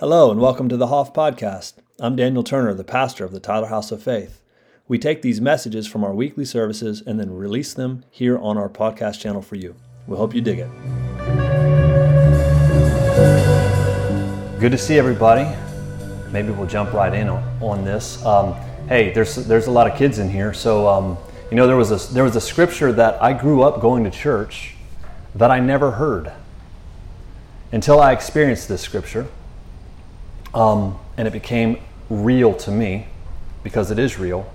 Hello and welcome to the Hoff Podcast. I'm Daniel Turner, the pastor of the Tyler House of Faith. We take these messages from our weekly services and then release them here on our podcast channel for you. We hope you dig it. Good to see everybody. Maybe we'll jump right in on this. Hey, there's a lot of kids in here, so you know there was a scripture that I grew up going to church that I never heard until I experienced this scripture. And it became real to me because it is real.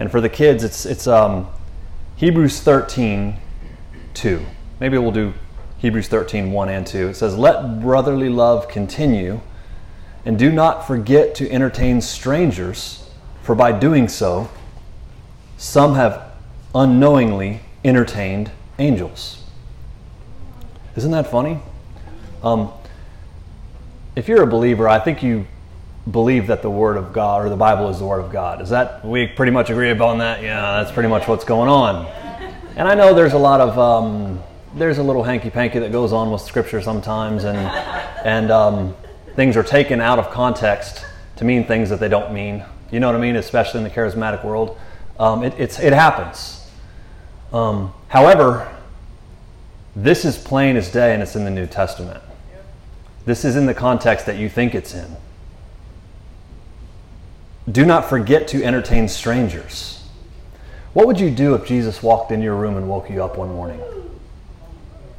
And for the kids, it's Hebrews 13:2. Maybe we'll do Hebrews 13:1 and 2. It says, "Let brotherly love continue, and do not forget to entertain strangers, for by doing so, some have unknowingly entertained angels." Isn't that funny? If you're a believer, I think you believe that the Word of God or the Bible is the Word of God. Is that, we pretty much agree upon that? Yeah, that's pretty much what's going on. And I know there's a lot of, there's a little hanky-panky that goes on with Scripture sometimes, and things are taken out of context to mean things that they don't mean. You know what I mean? Especially in the charismatic world. It happens. However, this is plain as day and it's in the New Testament. This is in the context that you think it's in. Do not forget to entertain strangers. What would you do if Jesus walked in your room and woke you up one morning?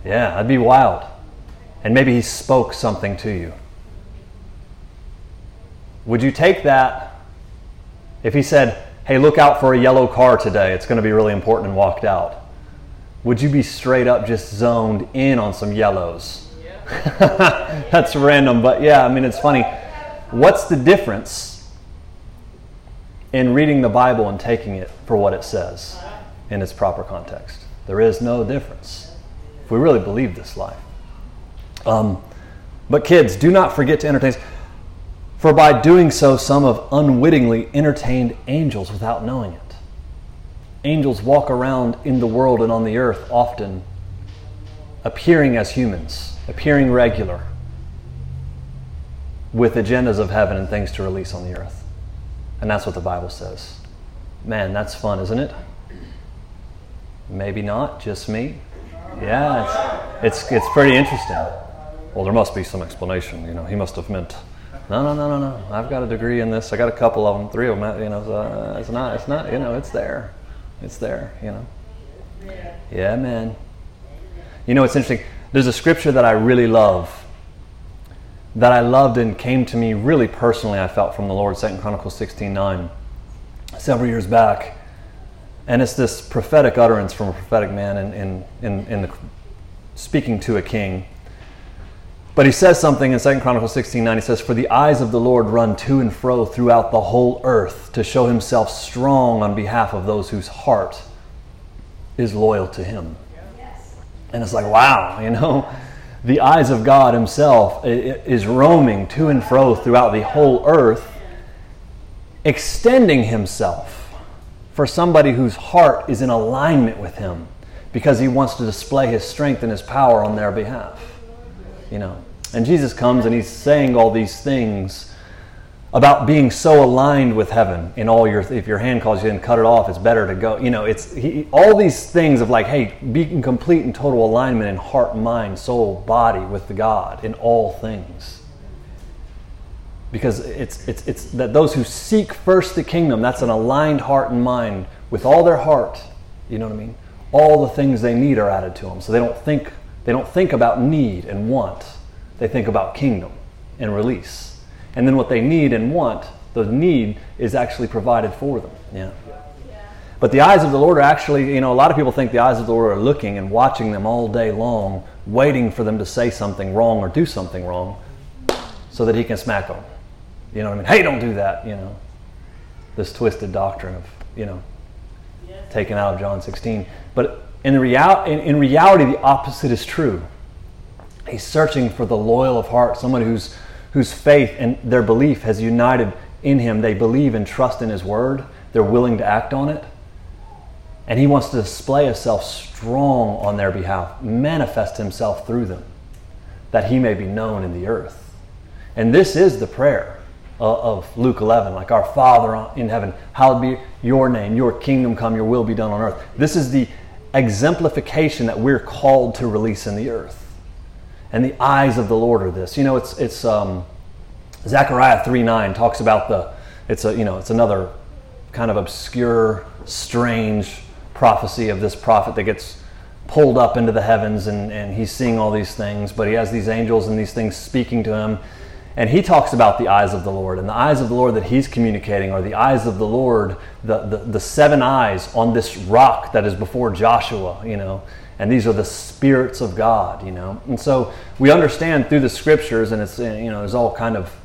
Yeah, that'd be wild. And maybe he spoke something to you. Would you take that if he said, "Hey, look out for a yellow car today. It's going to be really important," and walked out? Would you be straight up just zoned in on some yellows? That's random, but yeah, I mean, it's funny. What's the difference in reading the Bible and taking it for what it says in its proper context? There is no difference if we really believe this life. But kids, do not forget to entertain. For by doing so, some have unwittingly entertained angels without knowing it. Angels walk around in the world and on the earth often, appearing as humans. Appearing regular with agendas of heaven and things to release on the earth. And that's what the Bible says. Man, that's fun, isn't it? Maybe not, just me. Yeah, it's pretty interesting. Well, there must be some explanation, you know, he must have meant, no. I've got a degree in this. I got a couple of them, 3 of them, you know, so it's not, you know, it's there, you know. Yeah, man. You know, it's interesting. There's a scripture that I really love, that I loved and came to me really personally, I felt, from the Lord, 2 Chronicles 16:9, several years back. And it's this prophetic utterance from a prophetic man in speaking to a king. But he says something in 2 Chronicles 16:9. He says, "For the eyes of the Lord run to and fro throughout the whole earth to show himself strong on behalf of those whose heart is loyal to him." And it's like, wow, you know, the eyes of God himself is roaming to and fro throughout the whole earth, extending himself for somebody whose heart is in alignment with him because he wants to display his strength and his power on their behalf, you know. And Jesus comes and he's saying all these things about being so aligned with heaven in all your, if your hand calls you in, cut it off, it's better to go. You know, all these things of like, hey, be in complete and total alignment in heart, mind, soul, body with the God in all things. Because it's that those who seek first the kingdom, that's an aligned heart and mind with all their heart, you know what I mean? All the things they need are added to them. So they don't think about need and want. They think about kingdom and release. And then what they need and want, the need is actually provided for them. Yeah. But the eyes of the Lord are actually, you know, a lot of people think the eyes of the Lord are looking and watching them all day long, waiting for them to say something wrong or do something wrong so that he can smack them. You know what I mean? Hey, don't do that, you know. This twisted doctrine of, you know, taken out of John 16. But in reality, the opposite is true. He's searching for the loyal of heart, someone whose faith and their belief has united in him. They believe and trust in his word. They're willing to act on it. And he wants to display himself strong on their behalf, manifest himself through them, that he may be known in the earth. And this is the prayer of Luke 11, like our Father in heaven, hallowed be your name, your kingdom come, your will be done on earth. This is the exemplification that we're called to release in the earth. And the eyes of the Lord are this. You know, it's Zechariah 3:9 talks about it's another kind of obscure, strange prophecy of this prophet that gets pulled up into the heavens and he's seeing all these things, but he has these angels and these things speaking to him. And he talks about the eyes of the Lord, and the eyes of the Lord that he's communicating are the eyes of the Lord, the seven eyes on this rock that is before Joshua, you know, and these are the spirits of God, you know. And so we understand through the scriptures, and it's, you know, there's all kind of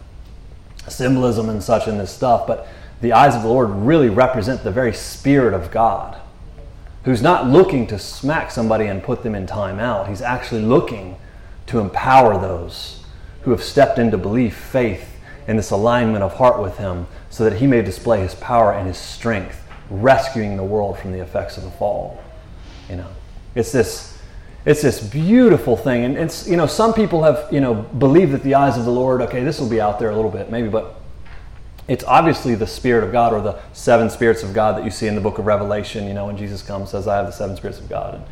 symbolism and such in this stuff, but the eyes of the Lord really represent the very Spirit of God, who's not looking to smack somebody and put them in time out. He's actually looking to empower those who have stepped into belief, faith, and this alignment of heart with him, so that he may display his power and his strength, rescuing the world from the effects of the fall. You know, it's this beautiful thing. And it's, you know, some people have, you know, believed that the eyes of the Lord, okay, this will be out there a little bit maybe, but it's obviously the Spirit of God, or the seven spirits of God that you see in the book of Revelation, you know, when Jesus comes and says, I have the seven spirits of God. And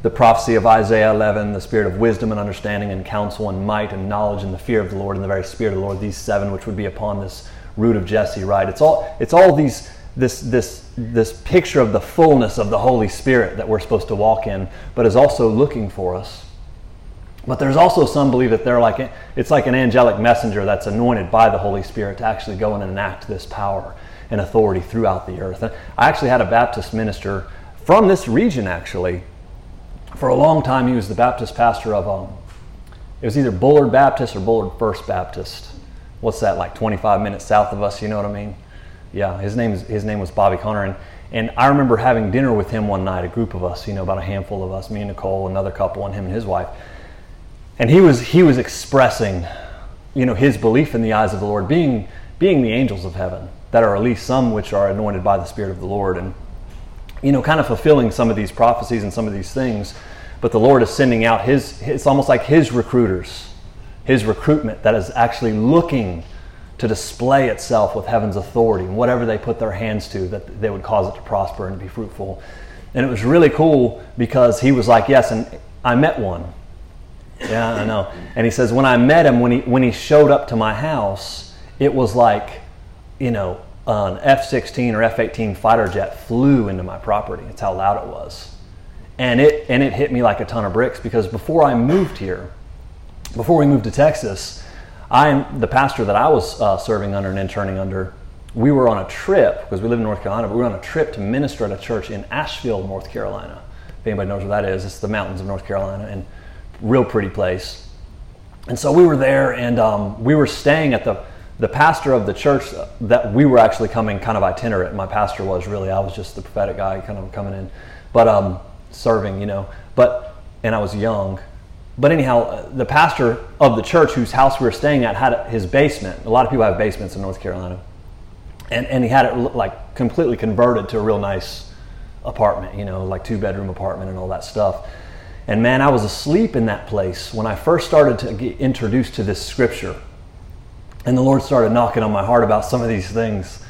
the prophecy of Isaiah 11, the spirit of wisdom and understanding and counsel and might and knowledge and the fear of the Lord and the very Spirit of the Lord, these seven which would be upon this root of Jesse, right? It's all these this picture of the fullness of the Holy Spirit that we're supposed to walk in, but is also looking for us. But there's also some believe that they're like, it's like an angelic messenger that's anointed by the Holy Spirit to actually go and enact this power and authority throughout the earth. And I actually had a Baptist minister from this region, actually. For a long time, he was the Baptist pastor of, it was either Bullard Baptist or Bullard First Baptist. What's that, like 25 minutes south of us, you know what I mean? Yeah, his name was Bobby Connor. And I remember having dinner with him one night, a group of us, you know, about a handful of us, me and Nicole, another couple, and him and his wife. And he was expressing, you know, his belief in the eyes of the Lord being the angels of heaven, that are at least some which are anointed by the Spirit of the Lord, and, you know, kind of fulfilling some of these prophecies and some of these things. But the Lord is sending out it's almost like his recruiters, his recruitment that is actually looking to display itself with heaven's authority, and whatever they put their hands to, that they would cause it to prosper and be fruitful. And it was really cool because he was like, yes, and I met one. Yeah, I know. And he says, when I met him, when he showed up to my house, it was like, you know, an F-16 or F-18 fighter jet flew into my property. That's how loud it was. And it hit me like a ton of bricks, because before I moved here, before we moved to Texas, the pastor that I was serving under and interning under, we were on a trip, because we live in North Carolina, but we were on a trip to minister at a church in Asheville, North Carolina. If anybody knows where that is, it's the mountains of North Carolina, and real pretty place. And so we were there, and we were staying at the pastor of the church that we were actually coming kind of itinerant. My pastor was really, I was just the prophetic guy kind of coming in, but serving, you know, and I was young. But anyhow, the pastor of the church whose house we were staying at had his basement. A lot of people have basements in North Carolina. And he had it like completely converted to a real nice apartment, you know, like 2-bedroom apartment and all that stuff. And man, I was asleep in that place when I first started to get introduced to this scripture. And the Lord started knocking on my heart about some of these things.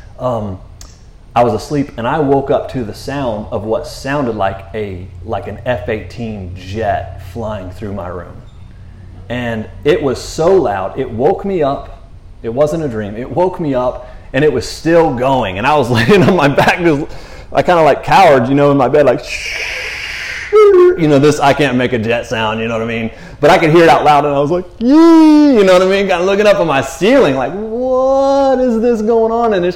I was asleep, and I woke up to the sound of what sounded like an F-18 jet flying through my room. And it was so loud, it woke me up. It wasn't a dream. It woke me up, and it was still going. And I was laying on my back, I kind of like cowered, you know, in my bed, like you know, this, I can't make a jet sound, you know what I mean? But I could hear it out loud, and I was like, yee, you know what I mean? Kind of looking up at my ceiling, like, what is this going on? And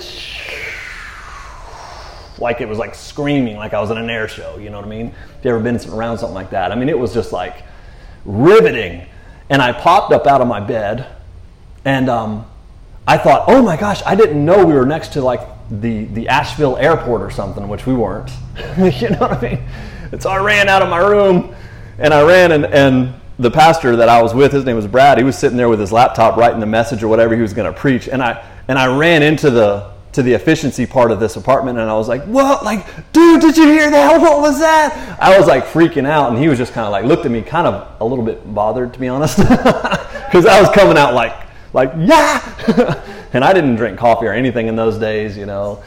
like it was like screaming, like I was in an air show, you know what I mean? If you ever been around something like that, I mean, it was just like riveting. And I popped up out of my bed, and I thought, oh my gosh, I didn't know we were next to like the Asheville airport or something, which we weren't, you know what I mean? And so I ran out of my room, and I ran, and the pastor that I was with, his name was Brad, he was sitting there with his laptop writing the message or whatever he was going to preach, and I ran into the efficiency part of this apartment, and I was like, what? Like, dude, did you hear that? What was that? I was like freaking out, and he was just kind of like, looked at me kind of a little bit bothered, to be honest, because I was coming out like like, yeah. And I didn't drink coffee or anything in those days, you know.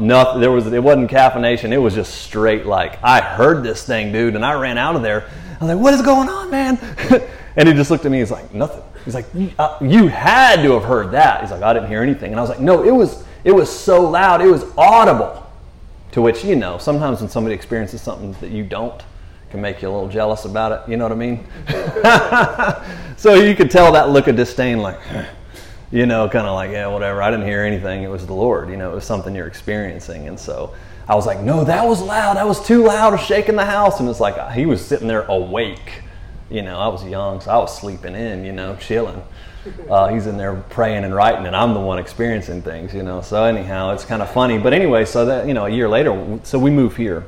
Nothing. It wasn't caffeination. It was just straight like, I heard this thing, dude, and I ran out of there. I was like, what is going on, man? And he just looked at me. He's like, nothing. He's like, you had to have heard that. He's like, I didn't hear anything. And I was like, no, it was so loud. It was audible. To which, you know, sometimes when somebody experiences something that you don't, it can make you a little jealous about it. You know what I mean? So you could tell that look of disdain, like, you know, kind of like, yeah, whatever. I didn't hear anything. It was the Lord. You know, it was something you're experiencing. And so I was like, no, that was loud. That was too loud. I was shaking the house. And it's like he was sitting there awake. You know, I was young, so I was sleeping in, you know, chilling. He's in there praying and writing, and I'm the one experiencing things, you know. So anyhow, it's kind of funny. But anyway, so that, you know, a year later, so we move here.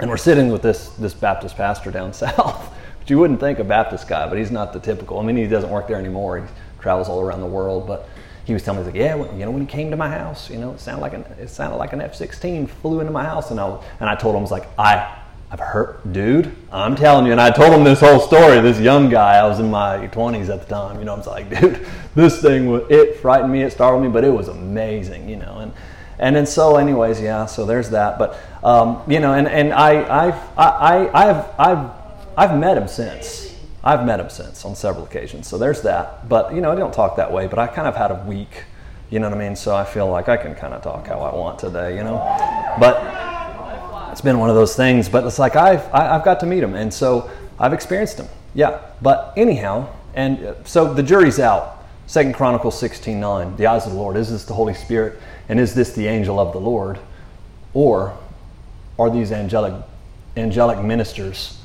And we're sitting with this Baptist pastor down south. But you wouldn't think a Baptist guy, but he's not the typical. I mean, he doesn't work there anymore. He travels all around the world. But he was telling me, he's like, yeah, well, you know, when he came to my house, you know, it sounded like an F-16 flew into my house. And I told him, I was like, I've heard, dude, I'm telling you. And I told him this whole story, this young guy. I was in my 20s at the time. You know, I was like, dude, this thing, it frightened me, it startled me, but it was amazing, you know. And then so anyways, yeah, so there's that. But, you know, and I've met him since. I've met him since on several occasions. So there's that. But, you know, I don't talk that way, but I kind of had a week, you know what I mean? So I feel like I can kind of talk how I want today, you know. But it's been one of those things, but it's like I've got to meet him, and so I've experienced him. Yeah, but anyhow, and so the jury's out. 2 Chronicles 16:9, the eyes of the Lord. Is this the Holy Spirit, and is this the angel of the Lord, or are these angelic ministers,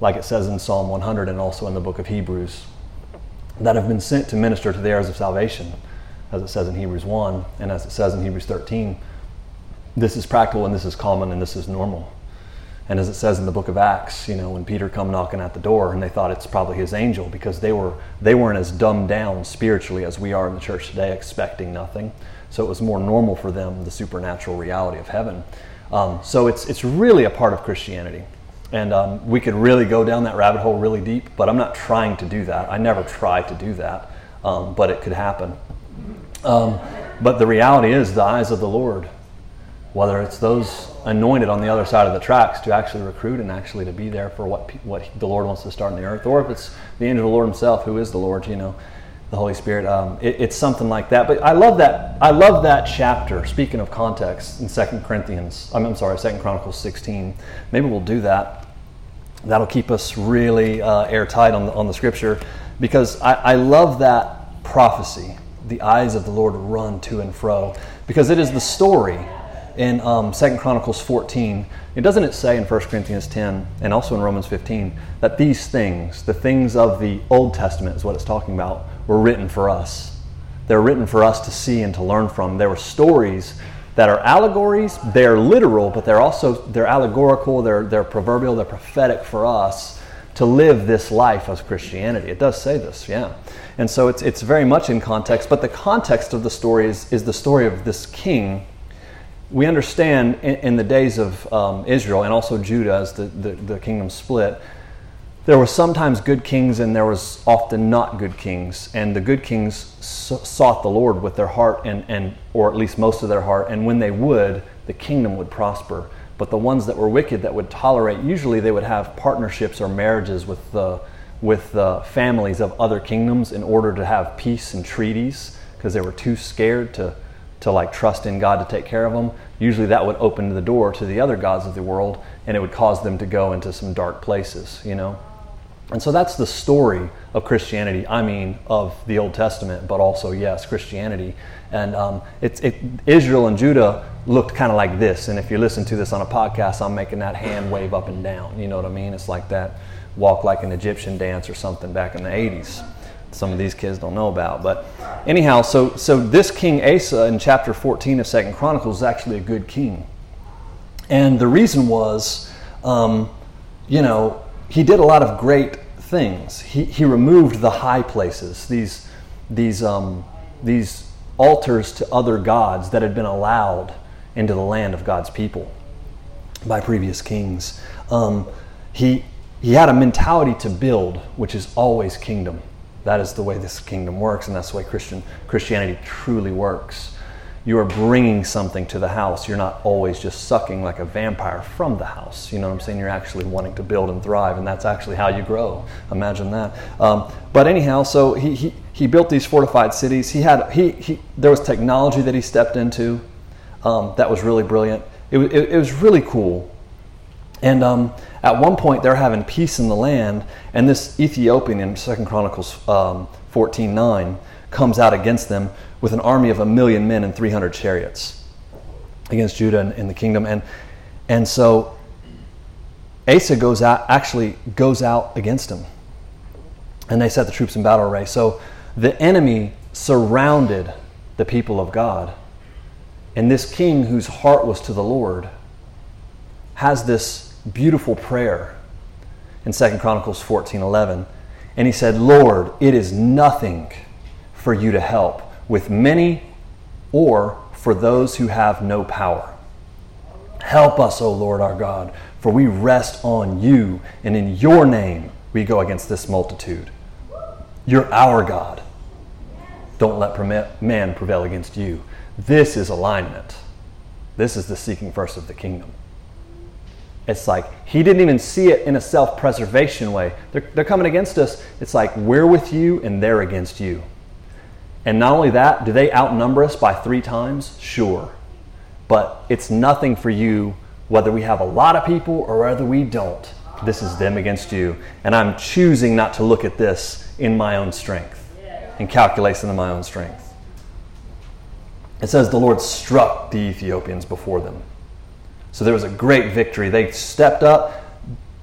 like it says in Psalm 100 and also in the book of Hebrews, that have been sent to minister to the heirs of salvation, as it says in Hebrews 1 and as it says in Hebrews 13. This is practical, and this is common, and this is normal. And as it says in the book of Acts, you know, when Peter come knocking at the door, and they thought it's probably his angel, because they weren't as dumbed down spiritually as we are in the church today, expecting nothing. So it was more normal for them, the supernatural reality of heaven. So it's really a part of Christianity. And we could really go down that rabbit hole really deep, but I'm not trying to do that. I never try to do that, but it could happen. But the reality is the eyes of the Lord, whether it's those anointed on the other side of the tracks to actually recruit and actually to be there for what the Lord wants to start on the earth, or if it's the angel of the Lord himself, who is the Lord, you know, the Holy Spirit. It's something like that. But I love that chapter, speaking of context, in 2 Chronicles 16. Maybe we'll do that. That'll keep us really airtight on the Scripture, because I love that prophecy, the eyes of the Lord run to and fro, because it is the story. In 2 Chronicles 14, doesn't it say in 1 Corinthians 10 and also in Romans 15 that these things, the things of the Old Testament is what it's talking about, were written for us. They're written for us to see and to learn from. There were stories that are allegories. They're literal, but they're allegorical. They're proverbial. They're prophetic for us to live this life of Christianity. It does say this, yeah. And so it's very much in context, but the context of the story is the story of this king. We understand in the days of Israel and also Judah, as the kingdom split, there were sometimes good kings and there was often not good kings. And the good kings sought the Lord with their heart, and or at least most of their heart. And when they would, the kingdom would prosper. But the ones that were wicked, that would tolerate, usually they would have partnerships or marriages with the families of other kingdoms in order to have peace and treaties, because they were too scared to like trust in God to take care of them. Usually that would open the door to the other gods of the world, and it would cause them to go into some dark places, you know? And so that's the story of Christianity. I mean, of the Old Testament, but also, yes, Christianity. And Israel and Judah looked kind of like this. And if you listen to this on a podcast, I'm making that hand wave up and down. You know what I mean? It's like that walk like an Egyptian dance or something back in the 80s. Some of these kids don't know about. But anyhow, so this King Asa in chapter 14 of 2 Chronicles is actually a good king. And the reason was, you know, he did a lot of great things. He removed the high places, these altars to other gods that had been allowed into the land of God's people by previous kings. He had a mentality to build, which is always kingdom. That is the way this kingdom works, and that's the way Christianity truly works. You are bringing something to the house. You're not always just sucking like a vampire from the house. You know what I'm saying? You're actually wanting to build and thrive, and that's actually how you grow. Imagine that. But anyhow, so he built these fortified cities. There was technology that he stepped into that was really brilliant. It was really cool. And at one point, they're having peace in the land, and this Ethiopian in 2 Chronicles 14:9 comes out against them with an army of 1,000,000 men and 300 chariots against Judah and the kingdom. And so Asa goes out against him, and they set the troops in battle array. So the enemy surrounded the people of God, and this king whose heart was to the Lord has this beautiful prayer in 2 Chronicles 14:11, and he said, "Lord, it is nothing for you to help with many or for those who have no power. Help us, O Lord our God, for we rest on you, and in your name we go against this multitude. You're our God. Don't let man prevail against you." This is alignment. This is the seeking first of the kingdom. It's like he didn't even see it in a self-preservation way. They're coming against us. It's like we're with you and they're against you. And not only that, do they outnumber us by 3 times? Sure. But it's nothing for you whether we have a lot of people or whether we don't. This is them against you. And I'm choosing not to look at this in my own strength and calculation in my own strength. It says the Lord struck the Ethiopians before them. So there was a great victory. They stepped up.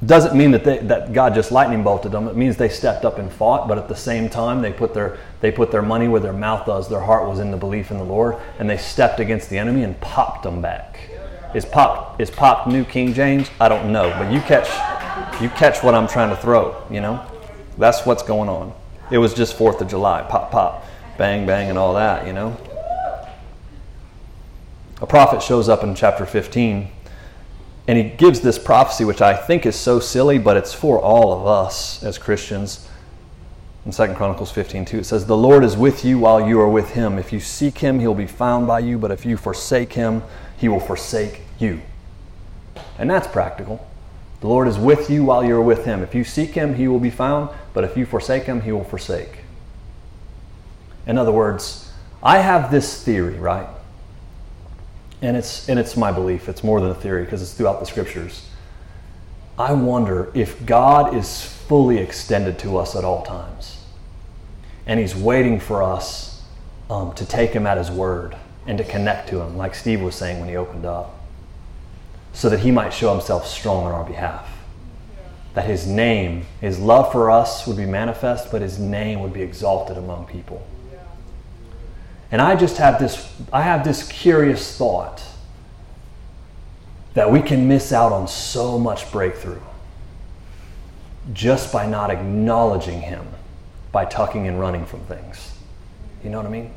Doesn't mean that God just lightning bolted them. It means they stepped up and fought, but at the same time they put their money where their mouth was. Their heart was in the belief in the Lord, and they stepped against the enemy and popped them back. Is popped New King James? I don't know, but you catch what I'm trying to throw, you know? That's what's going on. It was just 4th of July, pop pop, bang bang and all that, you know? A prophet shows up in chapter 15. And he gives this prophecy, which I think is so silly, but it's for all of us as Christians. In 2 Chronicles 15:2, it says, "The Lord is with you while you are with him. If you seek him, he'll be found by you. But if you forsake him, he will forsake you." And that's practical. The Lord is with you while you're with him. If you seek him, he will be found. But if you forsake him, he will forsake. In other words, I have this theory, right? And it's my belief. It's more than a theory because it's throughout the scriptures. I wonder if God is fully extended to us at all times. And he's waiting for us to take him at his word and to connect to him, like Steve was saying when he opened up, so that he might show himself strong on our behalf. Yeah. That his name, his love for us would be manifest, but his name would be exalted among people. And I have this curious thought that we can miss out on so much breakthrough just by not acknowledging him, by tucking and running from things. You know what I mean?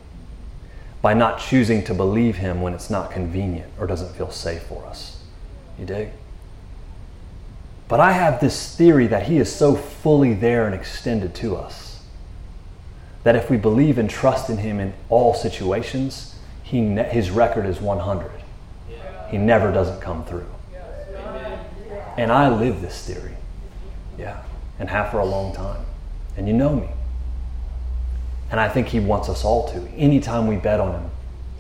By not choosing to believe him when it's not convenient or doesn't feel safe for us. You dig? But I have this theory that he is so fully there and extended to us that if we believe and trust in him in all situations, his record is 100. Yeah. He never doesn't come through. Yeah. And I live this theory. Yeah. And have for a long time. And you know me. And I think he wants us all to. Anytime we bet on him,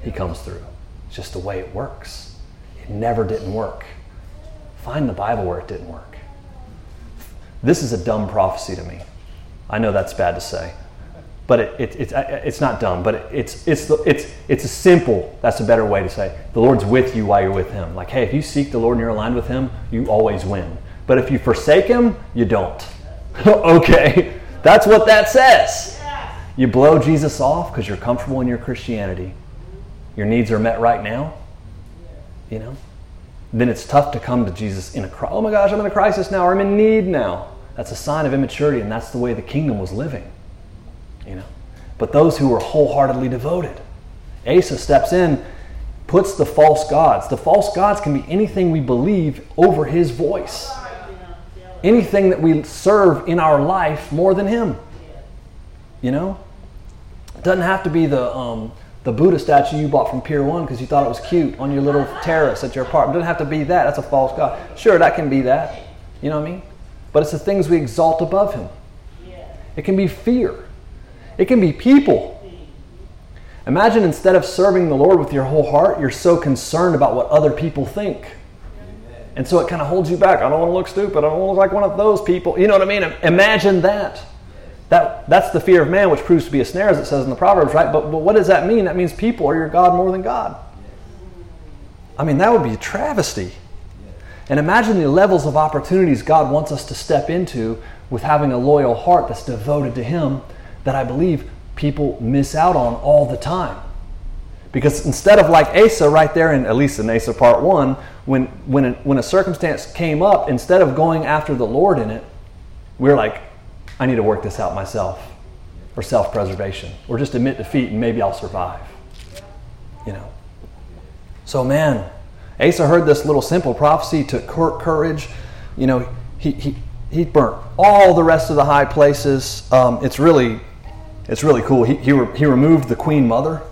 he comes through. It's just the way it works. It never didn't work. Find the Bible where it didn't work. This is a dumb prophecy to me. I know that's bad to say. But it's not dumb, but it's a simple, that's a better way to say it. The Lord's with you while you're with him. Like, hey, if you seek the Lord and you're aligned with him, you always win. But if you forsake him, you don't. Okay, that's what that says. You blow Jesus off because you're comfortable in your Christianity. Your needs are met right now, you know? Then it's tough to come to Jesus in a crisis. Oh my gosh, I'm in a crisis now, or I'm in need now. That's a sign of immaturity, and that's the way the kingdom was living. You know, but those who were wholeheartedly devoted. Asa steps in, puts the false gods. The false gods can be anything we believe over his voice. Anything that we serve in our life more than him. you know? It doesn't have to be the Buddha statue you bought from Pier 1 because you thought it was cute on your little terrace at your apartment. It doesn't have to be that. That's a false god. Sure, that can be that. You know what I mean? But it's the things we exalt above him. It can be fear. It can be people. Imagine instead of serving the Lord with your whole heart, you're so concerned about what other people think. And so it kind of holds you back. I don't want to look stupid. I don't want to look like one of those people. You know what I mean? Imagine that. That's the fear of man, which proves to be a snare, as it says in the Proverbs, right? But what does that mean? That means people are your god more than God. I mean, that would be a travesty. And imagine the levels of opportunities God wants us to step into with having a loyal heart that's devoted to him that I believe people miss out on all the time. Because instead of like Asa right there, in, at least in Asa part 1, when a circumstance came up, instead of going after the Lord in it, we're like, I need to work this out myself, or self-preservation, or just admit defeat and maybe I'll survive. You know. So man, Asa heard this little simple prophecy, took courage. You know, he burnt all the rest of the high places. It's really cool. He removed the queen mother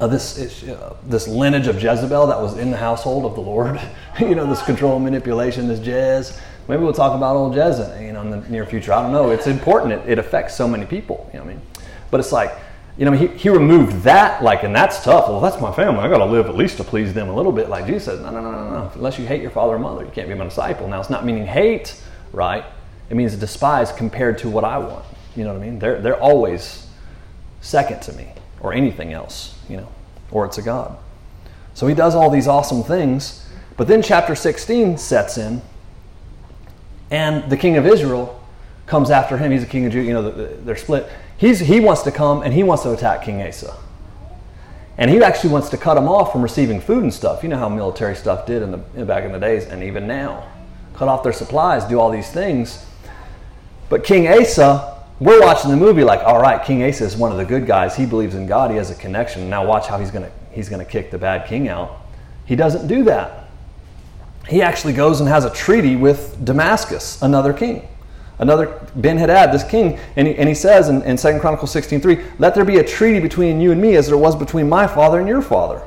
of this lineage of Jezebel that was in the household of the Lord. You know, this control and manipulation, this Jez. Maybe we'll talk about old Jez in the near future. I don't know. It's important. It affects so many people. You know what I mean? But it's like, you know, he removed that, like, and that's tough. Well, that's my family. I got to live at least to please them a little bit. Like Jesus says, no. Unless you hate your father and mother, you can't be my disciple. Now, it's not meaning hate, right? It means despise compared to what I want. You know what I mean? They're always second to me or anything else, you know, or it's a god. So he does all these awesome things, but then chapter 16 sets in, and the king of Israel comes after him. He's a king of Judah. You know, they're split. He wants to come and he wants to attack King Asa, and he actually wants to cut him off from receiving food and stuff. You know how military stuff did back in the days, and even now, cut off their supplies, do all these things. But King Asa. We're watching the movie like, all right, King Asa is one of the good guys. He believes in God. He has a connection. Now watch how he's going to kick the bad king out. He doesn't do that. He actually goes and has a treaty with Damascus, another king, another Ben-Hadad, this king. And he says in 2 Chronicles 16:3, let there be a treaty between you and me as there was between my father and your father.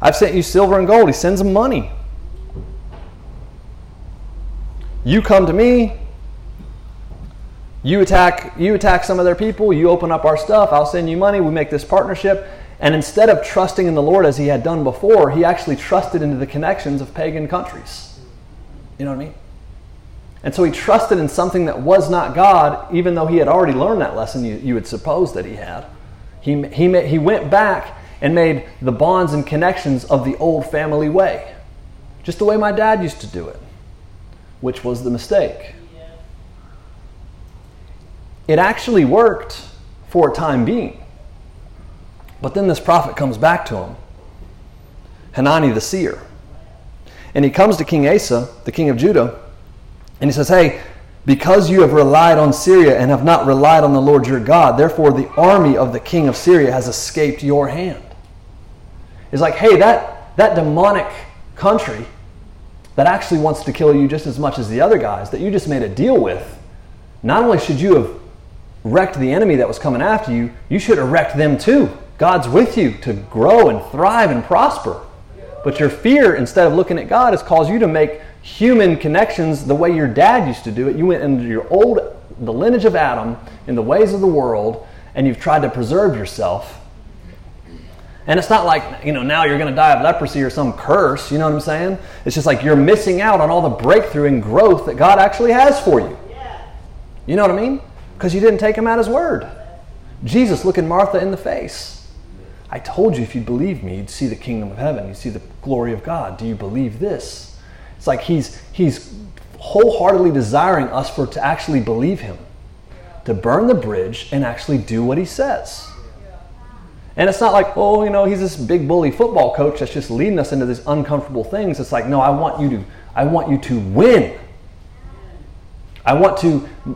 I've sent you silver and gold. He sends them money. You come to me. You attack some of their people, you open up our stuff, I'll send you money, we make this partnership. And instead of trusting in the Lord as he had done before, he actually trusted into the connections of pagan countries. You know what I mean? And so he trusted in something that was not God, even though he had already learned that lesson you would suppose that he had. He went back and made the bonds and connections of the old family way. Just the way my dad used to do it, which was the mistake. It actually worked for a time being. But then this prophet comes back to him, Hanani the seer. And he comes to King Asa, the king of Judah, and he says, hey, because you have relied on Syria and have not relied on the Lord your God, therefore the army of the king of Syria has escaped your hand. It's like, hey, that demonic country that actually wants to kill you just as much as the other guys that you just made a deal with, not only should you have wrecked the enemy that was coming after you, you should erect them too. God's with you to grow and thrive and prosper. But your fear, instead of looking at God, has caused you to make human connections the way your dad used to do it. You went into the lineage of Adam, in the ways of the world, and you've tried to preserve yourself. And it's not like, you know, now you're going to die of leprosy or some curse, you know what I'm saying? It's just like you're missing out on all the breakthrough and growth that God actually has for you. You know what I mean? Because you didn't take him at his word. Jesus looking Martha in the face. I told you if you believe me, you'd see the kingdom of heaven. You'd see the glory of God. Do you believe this? It's like he's wholeheartedly desiring us to actually believe him, to burn the bridge and actually do what he says. And it's not like, oh, you know, he's this big bully football coach that's just leading us into these uncomfortable things. It's like, no, I want you to win.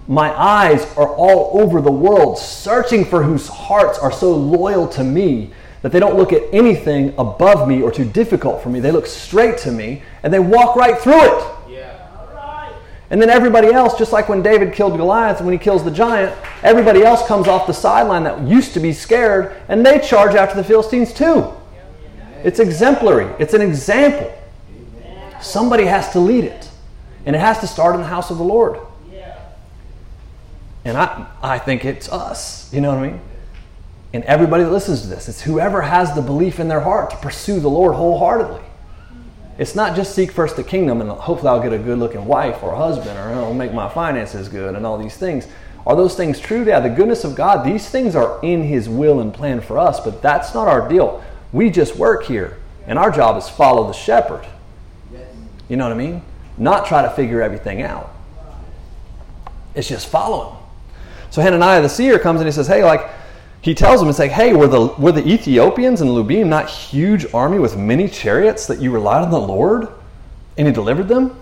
My eyes are all over the world searching for whose hearts are so loyal to me that they don't look at anything above me or too difficult for me. They look straight to me and they walk right through it. Yeah. All right. And then everybody else, just like when David killed Goliath, when he kills the giant, everybody else comes off the sideline that used to be scared, and they charge after the Philistines too. It's exemplary. It's an example. Somebody has to lead it. And it has to start in the house of the Lord. And I think it's us. You know what I mean? And everybody that listens to this, it's whoever has the belief in their heart to pursue the Lord wholeheartedly. It's not just seek first the kingdom and hopefully I'll get a good-looking wife or a husband or I'll make my finances good and all these things. Are those things true? Yeah, the goodness of God, these things are in His will and plan for us, but that's not our deal. We just work here, and our job is follow the shepherd. You know what I mean? Not try to figure everything out. It's just follow Him. So Hananiah the seer comes and he says, hey, like, he tells them, it's like, hey, were the Ethiopians and Lubim not huge army with many chariots that you relied on the Lord? And He delivered them?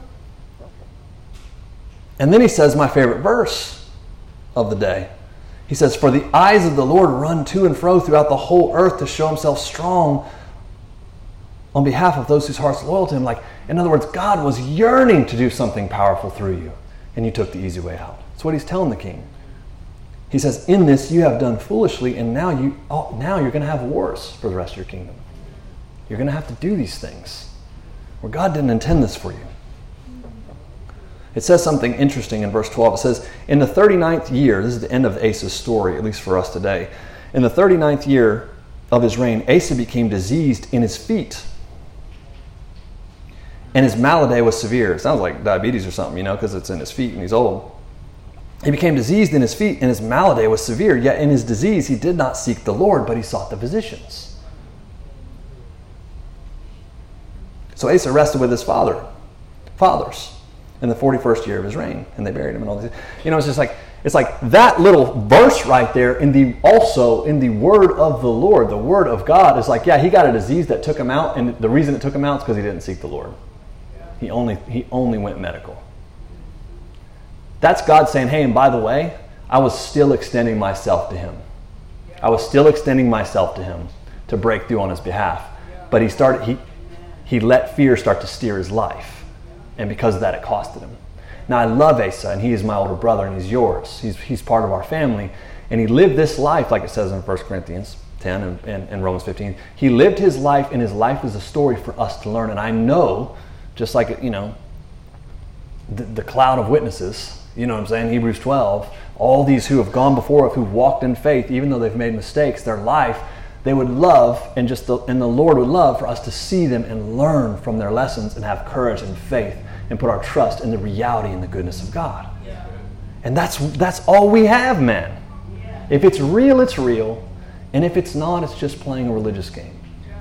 And then he says my favorite verse of the day. He says, for the eyes of the Lord run to and fro throughout the whole earth to show Himself strong on behalf of those whose hearts are loyal to Him. Like, in other words, God was yearning to do something powerful through you, and you took the easy way out. That's what he's telling the king. He says, in this you have done foolishly, and now you're going to have wars for the rest of your kingdom. You're going to have to do these things where God didn't intend this for you. It says something interesting in verse 12. It says, in the 39th year, this is the end of Asa's story, at least for us today. In the 39th year of his reign, Asa became diseased in his feet. And his malady was severe. It sounds like diabetes or something, you know, because it's in his feet and he's old. He became diseased in his feet, and his malady was severe. Yet in his disease he did not seek the Lord, but he sought the physicians. So Asa rested with his fathers in the 41st year of his reign, and they buried him. And all these, you know, it's just like, it's like that little verse right there. In the word of the Lord, the word of God is like, yeah, he got a disease that took him out, and the reason it took him out is because he didn't seek the Lord. He only went medical. That's God saying, hey, and by the way, I was still extending myself to him. I was still extending myself to him to break through on his behalf. But he let fear start to steer his life. And because of that, it costed him. Now, I love Asa, and he is my older brother, and he's yours. He's part of our family. And he lived this life, like it says in 1 Corinthians 10 and Romans 15. He lived his life, and his life is a story for us to learn. And I know, just like, you know, the cloud of witnesses, you know what I'm saying? Hebrews 12, all these who have gone before, who walked in faith, even though they've made mistakes, their life, they would love, and the Lord would love for us to see them and learn from their lessons and have courage and faith and put our trust in the reality and the goodness of God. Yeah. And that's all we have, man. Yeah. If it's real, it's real. And if it's not, it's just playing a religious game.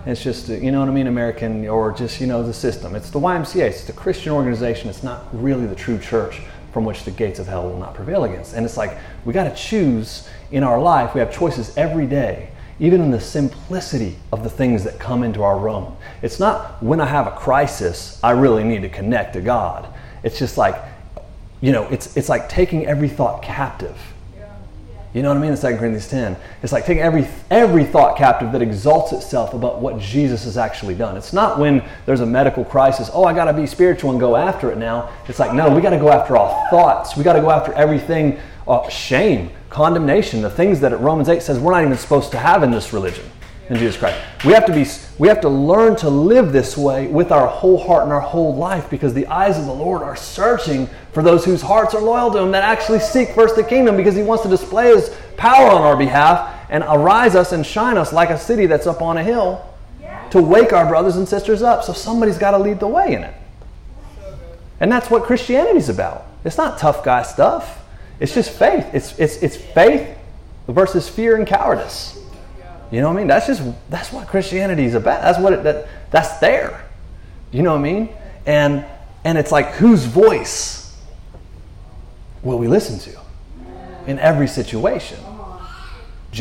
It's just, you know what I mean, American, or just, you know, the system. It's the YMCA. It's the Christian organization. It's not really the true church from which the gates of hell will not prevail against. And it's like, we got to choose in our life. We have choices every day, even in the simplicity of the things that come into our realm. It's not when I have a crisis, I really need to connect to God. It's just like, you know, it's like taking every thought captive. You know what I mean? In 2 Corinthians 10. It's like taking every thought captive that exalts itself about what Jesus has actually done. It's not when there's a medical crisis, oh, I got to be spiritual and go after it now. It's like, no, we got to go after our thoughts. We got to go after everything, shame, condemnation, the things that Romans 8 says we're not even supposed to have in this religion, in Jesus Christ. We have to learn to live this way with our whole heart and our whole life, because the eyes of the Lord are searching for those whose hearts are loyal to Him, that actually seek first the kingdom, because He wants to display His power on our behalf and arise us and shine us like a city that's up on a hill to wake our brothers and sisters up. So somebody's got to lead the way in it. And that's what Christianity's about. It's not tough guy stuff. It's just faith. It's faith versus fear and cowardice. You know what I mean? That's what Christianity is about. That's there. You know what I mean? And it's like, whose voice will we listen to in every situation?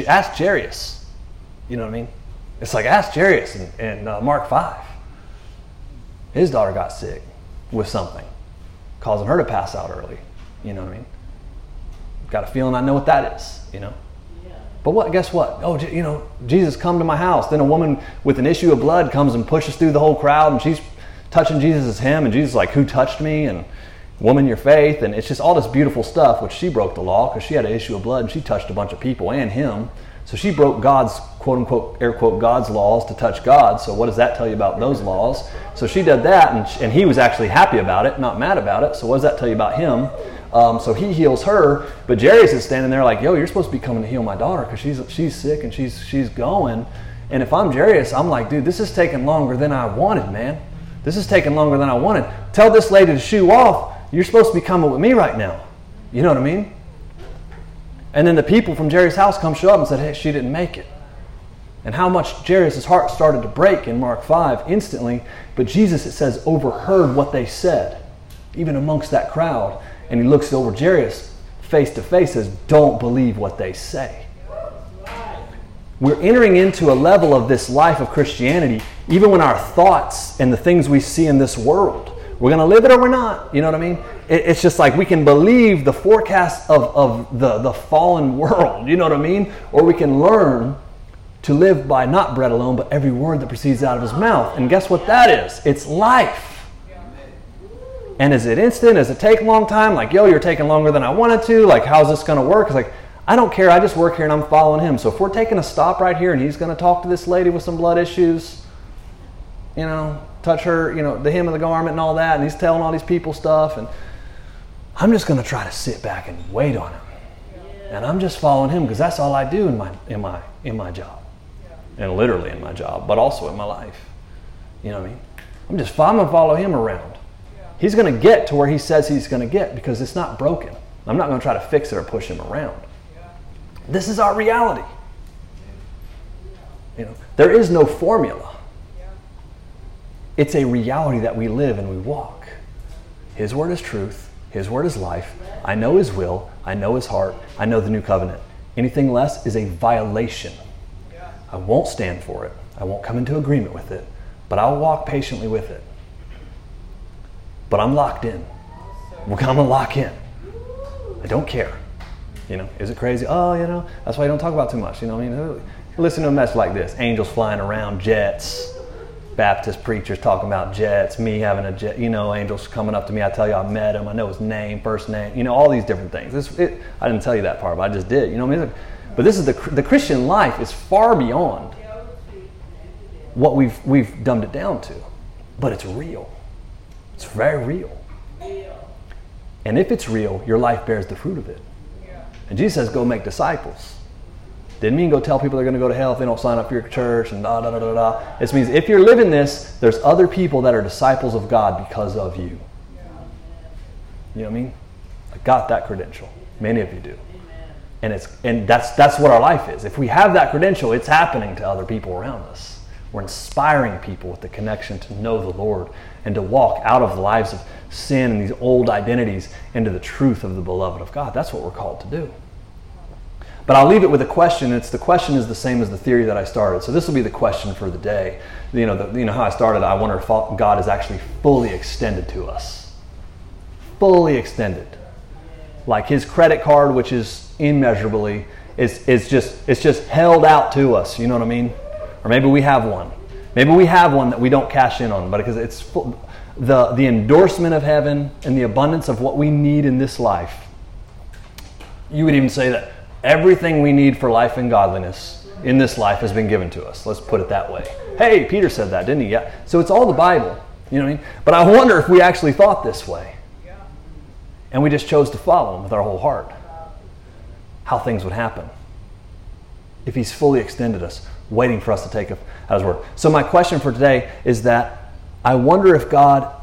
Ask Jairus. You know what I mean? It's like, ask Jairus in Mark 5. His daughter got sick with something, causing her to pass out early. You know what I mean? Got a feeling I know what that is, you know? But what? Guess what? Oh, you know, Jesus, come to my house. Then a woman with an issue of blood comes and pushes through the whole crowd, and she's touching Jesus' hem, and Jesus is like, who touched me? And woman, your faith, and it's just all this beautiful stuff, which she broke the law because she had an issue of blood and she touched a bunch of people and him. So she broke God's, quote-unquote, air-quote, God's laws to touch God. So what does that tell you about those laws? So she did that, and he was actually happy about it, not mad about it. So what does that tell you about him? So he heals her, but Jairus is standing there like, yo, you're supposed to be coming to heal my daughter because she's sick and she's going. And if I'm Jairus, I'm like, dude, this is taking longer than I wanted, man. This is taking longer than I wanted. Tell this lady to shoo off. You're supposed to be coming with me right now. You know what I mean? And then the people from Jairus' house come show up and said, hey, she didn't make it. And how much Jairus' heart started to break in Mark 5 instantly. But Jesus, it says, overheard what they said, even amongst that crowd. And he looks over Jairus face to face, says, don't believe what they say. We're entering into a level of this life of Christianity, even when our thoughts and the things we see in this world, we're going to live it or we're not. You know what I mean? It's just like we can believe the forecast of the fallen world. You know what I mean? Or we can learn to live by not bread alone, but every word that proceeds out of his mouth. And guess what that is? It's life. And is it instant? Does it take a long time? Like, yo, you're taking longer than I wanted to. Like, how's this going to work? It's like, I don't care. I just work here and I'm following him. So if we're taking a stop right here and he's going to talk to this lady with some blood issues, you know, touch her, you know, the hem of the garment and all that, and he's telling all these people stuff, and I'm just going to try to sit back and wait on him. And I'm just following him because that's all I do in my job. And literally in my job, but also in my life. You know what I mean? I'm going to follow him around. He's going to get to where he says he's going to get because it's not broken. I'm not going to try to fix it or push him around. This is our reality. You know, there is no formula. It's a reality that we live and we walk. His word is truth. His word is life. I know his will. I know his heart. I know the new covenant. Anything less is a violation. I won't stand for it. I won't come into agreement with it, but I'll walk patiently with it. But I'm locked in. I'm going to lock in. I don't care. You know, is it crazy? Oh, you know, that's why you don't talk about it too much. You know what I mean? Listen to a message like this. Angels flying around, jets. Baptist preachers talking about jets, me having a jet, you know, angels coming up to me. I tell you I met him. I know his name, first name, you know, all these different things. I didn't tell you that part, but I just did, you know what I mean? But this is the Christian life is far beyond what we've dumbed it down to, but it's real. It's very real. And if it's real, your life bears the fruit of it. And Jesus says, go make disciples. Didn't mean go tell people they're going to go to hell if they don't sign up for your church and da da da da da. It means if you're living this, there's other people that are disciples of God because of you. You know what I mean? I got that credential. Many of you do, and that's what our life is. If we have that credential, it's happening to other people around us. We're inspiring people with the connection to know the Lord and to walk out of the lives of sin and these old identities into the truth of the beloved of God. That's what we're called to do. But I'll leave it with a question. It's the question is the same as the theory that I started. So this will be the question for the day. You know how I started. I wonder if God is actually fully extended to us, fully extended, like His credit card, which is immeasurably, it's just held out to us. You know what I mean? Or maybe we have one. Maybe we have one that we don't cash in on, but because it's full, the endorsement of heaven and the abundance of what we need in this life. You would even say that. Everything we need for life and godliness in this life has been given to us. Let's put it that way. Hey, Peter said that, didn't he? Yeah. So it's all the Bible. You know what I mean? But I wonder if we actually thought this way. And we just chose to follow him with our whole heart. How things would happen. If he's fully extended us, waiting for us to take out his word. So my question for today is that I wonder if God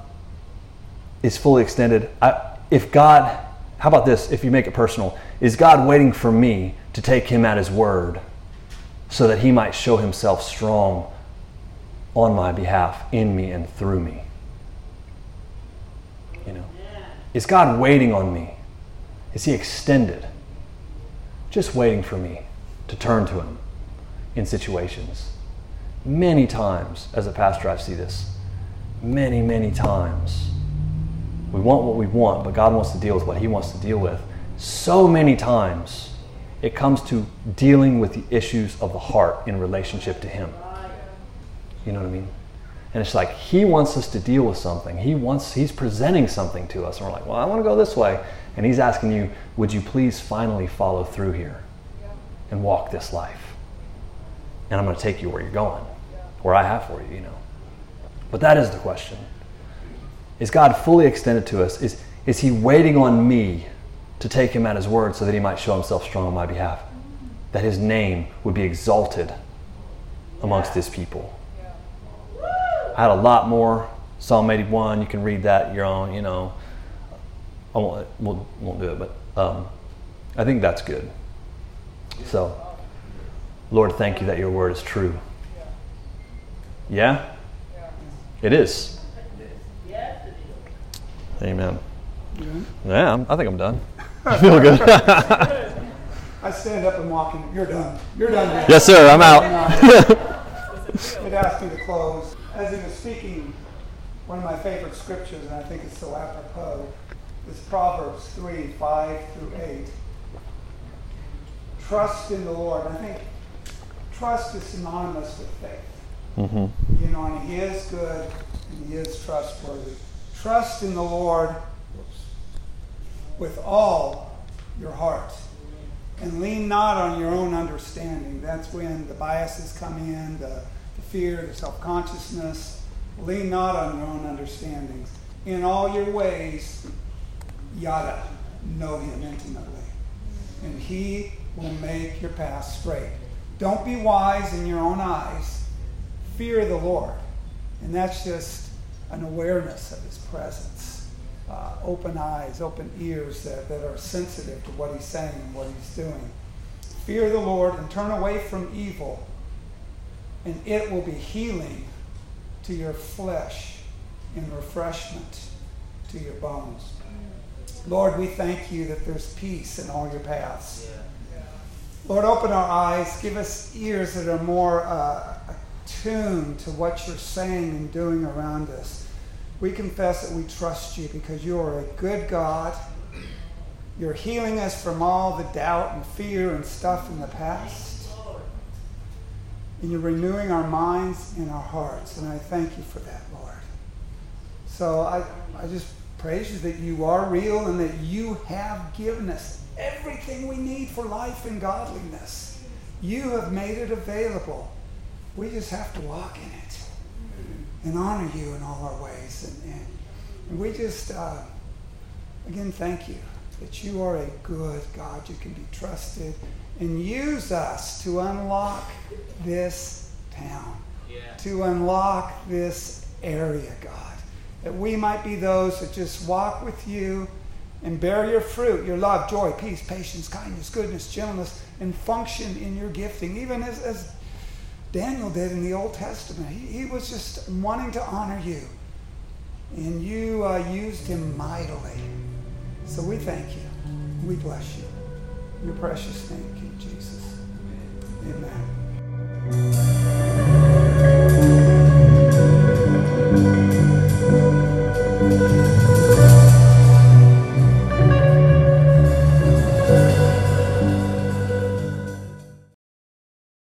is fully extended. How about this, if you make it personal? Is God waiting for me to take him at his word so that he might show himself strong on my behalf, in me and through me? You know, is God waiting on me? Is he extended? Just waiting for me to turn to him in situations. Many times, as a pastor, I see this. Many, many times. We want what we want, but God wants to deal with what he wants to deal with. So many times it comes to dealing with the issues of the heart in relationship to him. You know what I mean? And it's like, he wants us to deal with something. He's presenting something to us. And we're like, well, I want to go this way. And he's asking you, would you please finally follow through here and walk this life? And I'm going to take you where you're going, where I have for you, you know. But that is the question. Is God fully extended to us? Is he waiting on me to take him at his word so that he might show himself strong on my behalf? That his name would be exalted amongst his people. I had a lot more. Psalm 81, you can read that your own, you know. I won't do it, but I think that's good. So, Lord, thank you that your word is true. Yeah? It is. Amen. Mm-hmm. Yeah, I think I'm done. I feel good. I stand up and walk in. You're done. You're done. Man. Yes, sir. I'm out. It asked me to close. As he was speaking, one of my favorite scriptures, and I think it's so apropos, is Proverbs 3, 5 through 8. Trust in the Lord. I think trust is synonymous with faith. Mm-hmm. You know, and he is good, and he is trustworthy. Trust in the Lord with all your heart, and lean not on your own understanding. That's when the biases come in, the fear, the self-consciousness. Lean not on your own understanding. In all your ways, yada, know him intimately, and he will make your path straight. Don't be wise in your own eyes. Fear the Lord, and that's just an awareness of his presence. Open eyes, open ears that are sensitive to what he's saying and what he's doing. Fear the Lord and turn away from evil, and it will be healing to your flesh and refreshment to your bones. Lord, we thank you that there's peace in all your paths. Lord, open our eyes. Give us ears that are more attuned to what you're saying and doing around us. We confess that we trust you because you are a good God. You're healing us from all the doubt and fear and stuff in the past. And you're renewing our minds and our hearts. And I thank you for that, Lord. So I just praise you that you are real and that you have given us everything we need for life and godliness. You have made it available. We just have to walk in it and honor you in all our ways. And we just, again, thank you that you are a good God. You can be trusted. And use us to unlock this town, to unlock this area, God, that we might be those that just walk with you and bear your fruit, your love, joy, peace, patience, kindness, goodness, gentleness, and function in your gifting, even as Daniel did in the Old Testament. He was just wanting to honor you, and you used him mightily. So we thank you. We bless you. In your precious name, King Jesus. Amen.